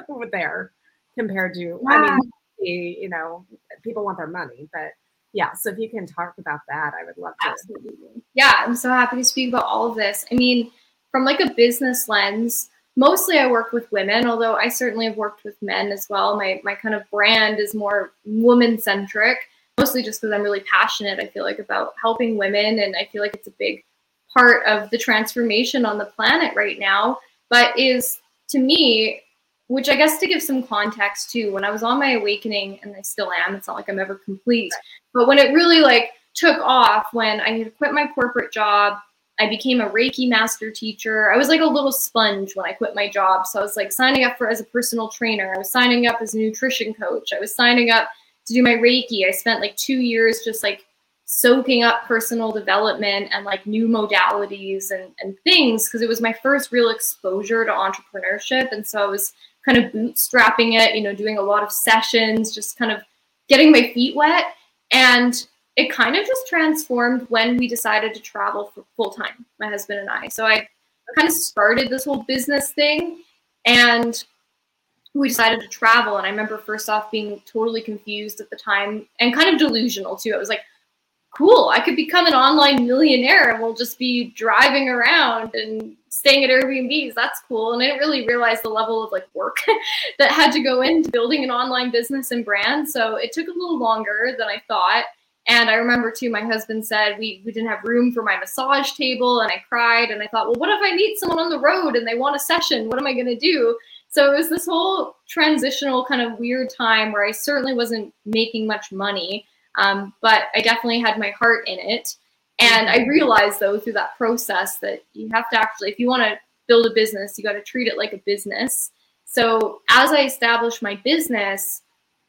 over there compared to, wow. I mean, you know, people want their money, but yeah, so if you can talk about that, I would love to. Absolutely. Yeah, I'm so happy to speak about all of this. I mean, from like a business lens, mostly I work with women, although I certainly have worked with men as well. My my kind of brand is more woman-centric, mostly just because I'm really passionate, I feel like, about helping women, and I feel like it's a big part of the transformation on the planet right now. But is, to me, which I guess to give some context to, when I was on my awakening, and I still am, it's not like I'm ever complete, right. But when it really like took off, when I had quit my corporate job, I became a Reiki master teacher. I was like a little sponge when I quit my job. So I was like signing up for as a personal trainer. I was signing up as a nutrition coach. I was signing up to do my Reiki. I spent like two years just like soaking up personal development and like new modalities and, and things, because it was my first real exposure to entrepreneurship. And so I was kind of bootstrapping it, you know, doing a lot of sessions, just kind of getting my feet wet. And it kind of just transformed when we decided to travel for full time, my husband and I. So I kind of started this whole business thing, and we decided to travel. And I remember first off being totally confused at the time and kind of delusional too. I was like, cool, I could become an online millionaire and we'll just be driving around and staying at Airbnbs. That's cool. And I didn't really realize the level of like work that had to go into building an online business and brand. So it took a little longer than I thought. And I remember too, my husband said we, we didn't have room for my massage table, and I cried, and I thought, well, what if I need someone on the road and they want a session? What am I going to do? So it was this whole transitional kind of weird time where I certainly wasn't making much money, um, but I definitely had my heart in it. And I realized though through that process that you have to actually, if you want to build a business, you got to treat it like a business. So as I established my business,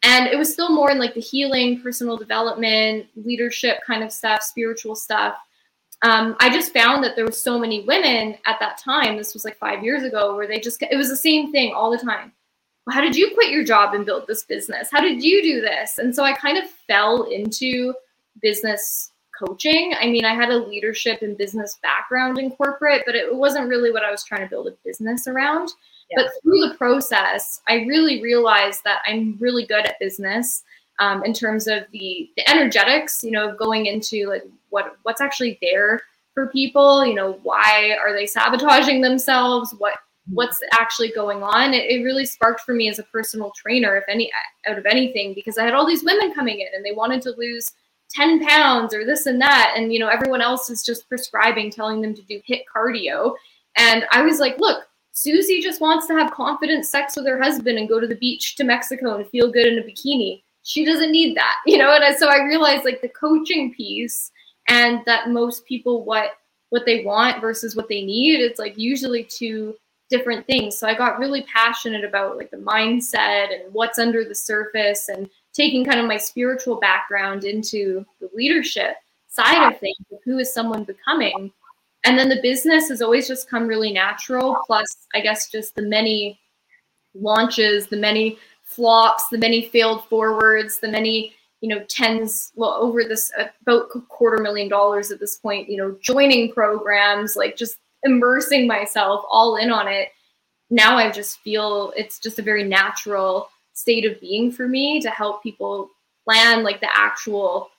and it was still more in like the healing, personal development, leadership kind of stuff, spiritual stuff. Um, I just found that there was so many women at that time, this was like five years ago, where they just, it was the same thing all the time. Well, how did you quit your job and build this business? How did you do this? And so I kind of fell into business coaching. I mean, I had a leadership and business background in corporate, but it wasn't really what I was trying to build a business around. Yeah. But through the process, I really realized that I'm really good at business um, in terms of the, the energetics, you know, going into like what what's actually there for people, you know, why are they sabotaging themselves? What what's actually going on? It, it really sparked for me as a personal trainer, if any, out of anything, because I had all these women coming in and they wanted to lose ten pounds or this and that. And, you know, everyone else is just prescribing, telling them to do HIIT cardio. And I was like, look, Susie just wants to have confident sex with her husband and go to the beach to Mexico and feel good in a bikini. She doesn't need that, you know? And so I realized like the coaching piece, and that most people, what, what they want versus what they need, it's like usually two different things. So I got really passionate about like the mindset and what's under the surface, and taking kind of my spiritual background into the leadership side of things, of who is someone becoming. And then the business has always just come really natural. Plus, I guess, just the many launches, the many flops, the many failed forwards, the many, you know, tens, well, over this, about quarter million dollars at this point, you know, joining programs, like just immersing myself all in on it. Now I just feel it's just a very natural state of being for me to help people plan like the actual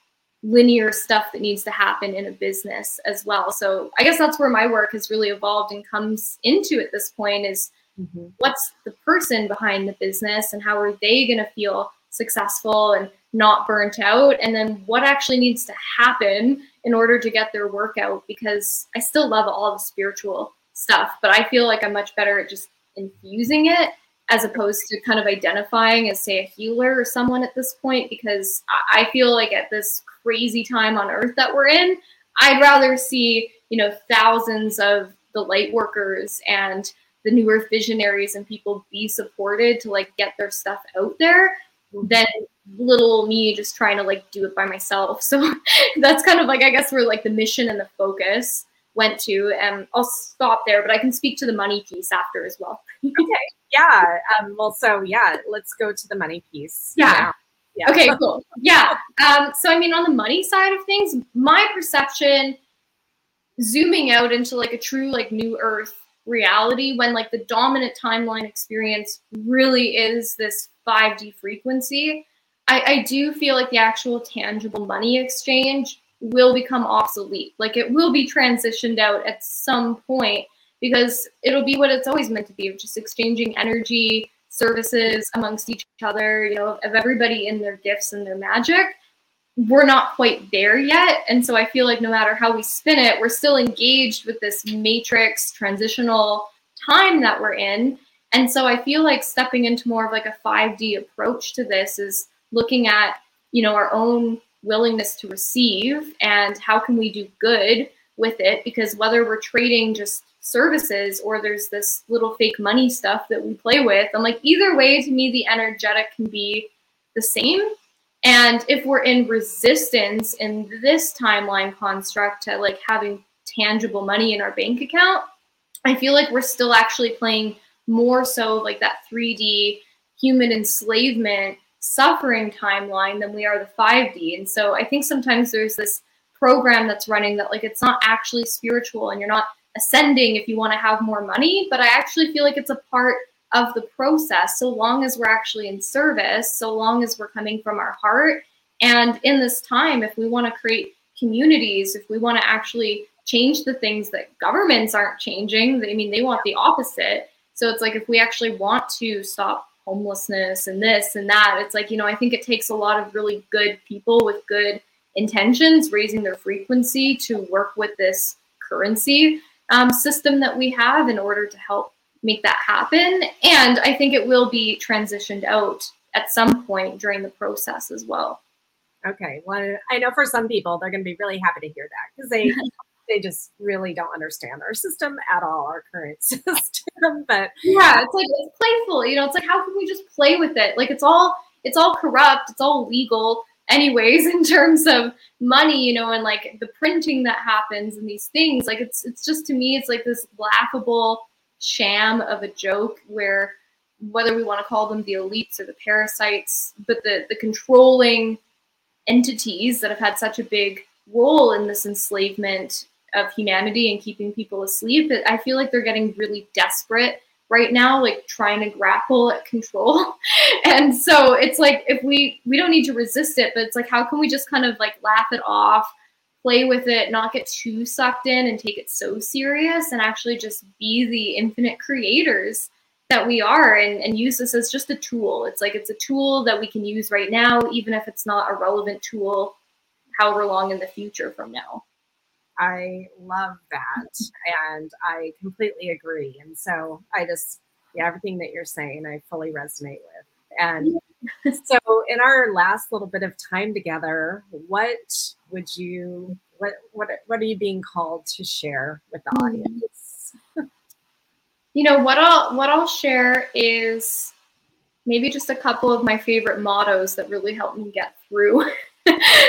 linear stuff that needs to happen in a business as well. So I guess that's where my work has really evolved and comes into at this point is mm-hmm. what's the person behind the business, and how are they going to feel successful and not burnt out? And then what actually needs to happen in order to get their work out, because I still love all the spiritual stuff, but I feel like I'm much better at just infusing it as opposed to kind of identifying as, say, a healer or someone at this point, because I feel like at this crazy time on earth that we're in, I'd rather see, you know, thousands of the light workers and the new earth visionaries and people be supported to like get their stuff out there than little me just trying to like do it by myself. So that's kind of like, I guess, where like the mission and the focus went to. And um, I'll stop there, but I can speak to the money piece after as well. Okay. Yeah. Um, well, so yeah, let's go to the money piece. Yeah. yeah. Okay, cool. Yeah. Um, so, I mean, on the money side of things, my perception, zooming out into like a true like new earth reality, when like the dominant timeline experience really is this five D frequency, I, I do feel like the actual tangible money exchange will become obsolete. Like it will be transitioned out at some point, because it'll be what it's always meant to be, of just exchanging energy, services amongst each other, you know, of everybody in their gifts and their magic. We're not quite there yet. And so I feel like no matter how we spin it, we're still engaged with this matrix transitional time that we're in. And so I feel like stepping into more of like a five D approach to this is looking at, you know, our own willingness to receive and how can we do good with it? Because whether we're trading just services or there's this little fake money stuff that we play with, I'm like, either way, to me, the energetic can be the same. And if we're in resistance in this timeline construct to like having tangible money in our bank account, I feel like we're still actually playing more so like that three D human enslavement suffering timeline than we are the five D. And so I think sometimes there's this program that's running that like it's not actually spiritual and you're not ascending if you want to have more money, but I actually feel like it's a part of the process, so long as we're actually in service, so long as we're coming from our heart. And in this time, if we want to create communities, if we want to actually change the things that governments aren't changing, I mean, they want the opposite. So it's like, if we actually want to stop homelessness and this and that, it's like, you know, I think it takes a lot of really good people with good intentions, raising their frequency to work with this currency um, system that we have in order to help make that happen. And I think it will be transitioned out at some point during the process as well. Okay. Well, I know for some people, they're going to be really happy to hear that, because they they just really don't understand our system at all, our current system. But yeah, it's like, it's playful, you know, it's like, how can we just play with it? Like it's all, it's all corrupt. It's all legal anyways, in terms of money, you know, and like the printing that happens and these things, like it's, it's just, to me, it's like this laughable sham of a joke where, whether we want to call them the elites or the parasites, but the the controlling entities that have had such a big role in this enslavement of humanity and keeping people asleep, I feel like they're getting really desperate right now, like trying to grapple at control. And so it's like, if we we don't need to resist it, but it's like, how can we just kind of like laugh it off, play with it, not get too sucked in and take it so serious, and actually just be the infinite creators that we are, and, and use this as just a tool. It's like, it's a tool that we can use right now, even if it's not a relevant tool, however long in the future from now. I love that. And I completely agree. And so I just, yeah, everything that you're saying, I fully resonate with. And so in our last little bit of time together, what would you, what, what, what are you being called to share with the audience? You know, what I'll, what I'll share is maybe just a couple of my favorite mottos that really helped me get through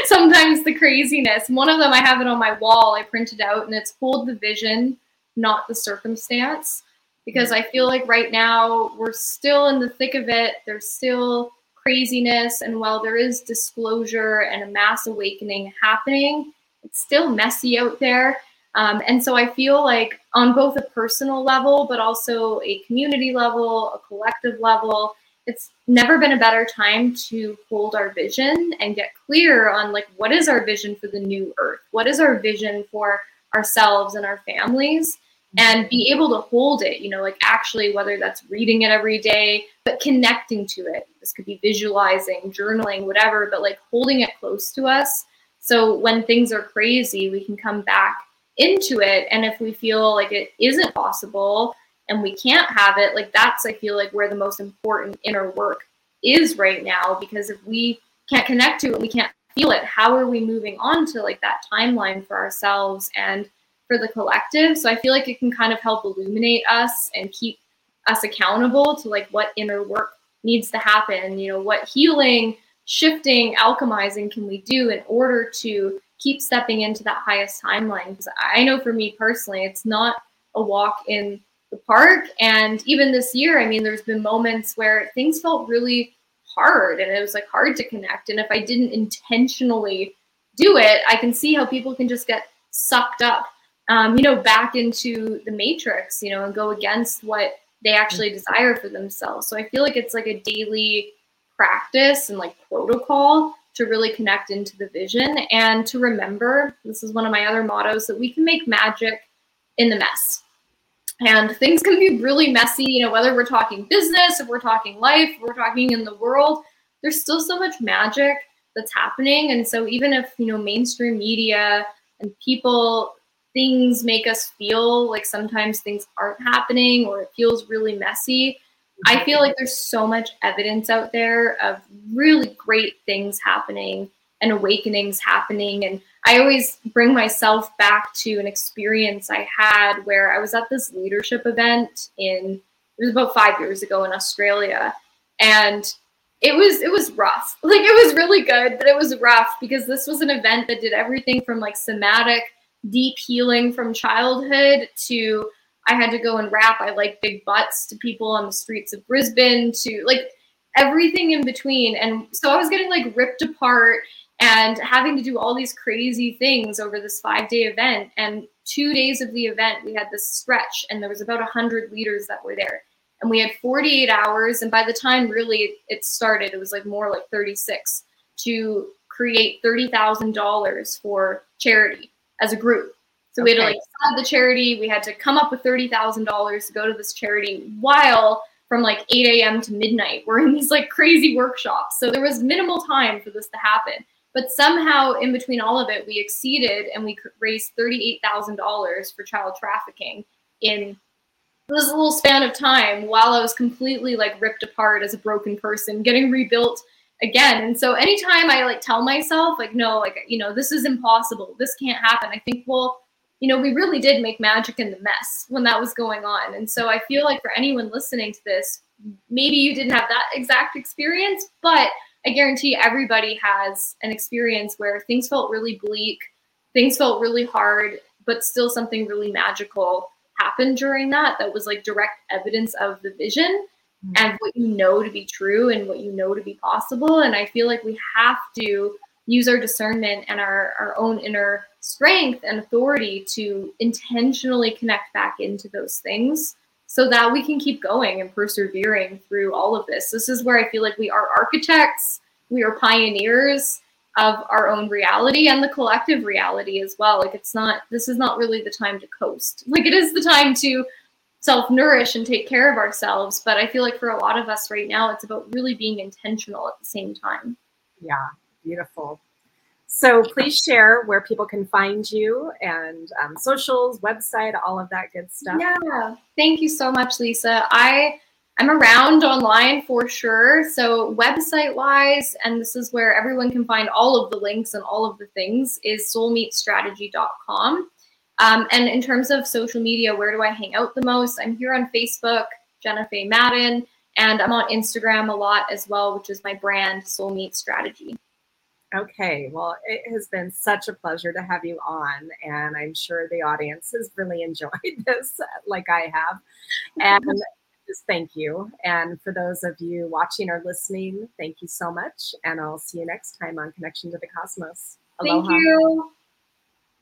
sometimes the craziness. One of them, I have it on my wall, I printed out, and it's hold the vision, not the circumstance. Because I feel like right now we're still in the thick of it. There's still craziness. And while there is disclosure and a mass awakening happening, it's still messy out there. Um, and so I feel like on both a personal level, but also a community level, a collective level, it's never been a better time to hold our vision and get clear on like, what is our vision for the new earth? What is our vision for ourselves and our families? And be able to hold it, you know, like actually, whether that's reading it every day, but connecting to it. This could be visualizing, journaling, whatever, but like holding it close to us So when things are crazy, we can come back into it. And if we feel like it isn't possible and we can't have it, like that's, I feel like, where the most important inner work is right now, because if we can't connect to it, we can't feel it. How are we moving on to like that timeline for ourselves and for the collective? So I feel like it can kind of help illuminate us and keep us accountable to like what inner work needs to happen, you know, what healing, shifting, alchemizing can we do in order to keep stepping into that highest timeline. Because I know for me personally, it's not a walk in the park. And even this year, I mean, there's been moments where things felt really hard and it was like hard to connect. And if I didn't intentionally do it, I can see how people can just get sucked up, um, you know, back into the matrix, you know, and go against what they actually desire for themselves. So I feel like it's like a daily practice and like protocol to really connect into the vision and to remember, this is one of my other mottos, that we can make magic in the mess. And things can be really messy, you know, whether we're talking business, if we're talking life, if we're talking in the world, there's still so much magic that's happening. And so even if, you know, mainstream media and people, things make us feel like sometimes things aren't happening or it feels really messy, I feel like there's so much evidence out there of really great things happening and awakenings happening. And I always bring myself back to an experience I had where I was at this leadership event in, it was about five years ago in Australia. And it was, it was rough. Like it was really good, but it was rough because this was an event that did everything from like somatic deep healing from childhood to I had to go and rap I like big butts to people on the streets of Brisbane to like everything in between. And so I was getting like ripped apart and having to do all these crazy things over this five day event. And two days of the event, we had this stretch and there was about a hundred leaders that were there and we had forty-eight hours. And by the time really it started, it was like more like thirty-six to create thirty thousand dollars for charity as a group. So we had to like sell the charity. We had to come up with thirty thousand dollars to go to this charity while from like eight a.m. to midnight, we're in these like crazy workshops. So there was minimal time for this to happen. But somehow in between all of it, we exceeded and we raised thirty-eight thousand dollars for child trafficking in this little span of time while I was completely like ripped apart as a broken person, getting rebuilt again. And so anytime I like tell myself like, no, like, you know, this is impossible, this can't happen, I think, well, you know, we really did make magic in the mess when that was going on. And so I feel like for anyone listening to this, maybe you didn't have that exact experience, but I guarantee everybody has an experience where things felt really bleak, things felt really hard, but still something really magical happened during that. That was like direct evidence of the vision mm-hmm. and what you know to be true and what you know to be possible. And I feel like we have to use our discernment and our, our own inner strength and authority to intentionally connect back into those things so that we can keep going and persevering through all of this. This is where I feel like we are architects, we are pioneers of our own reality and the collective reality as well. Like it's not, this is not really the time to coast. Like it is the time to self-nourish and take care of ourselves. But I feel like for a lot of us right now, it's about really being intentional at the same time. Yeah. Beautiful. So please share where people can find you and um, socials, website, all of that good stuff. Yeah. Thank you so much, Lisa. I am around online for sure. So website wise, and this is where everyone can find all of the links and all of the things, is soul meet strategy dot com. Um, and in terms of social media, where do I hang out the most? I'm here on Facebook, Jenna Faye Madden, and I'm on Instagram a lot as well, which is my brand, Soul Meets Strategy. Okay. Well, it has been such a pleasure to have you on, and I'm sure the audience has really enjoyed this like I have. And just thank you. And for those of you watching or listening, thank you so much. And I'll see you next time on Connection to the Cosmos. Aloha. Thank you.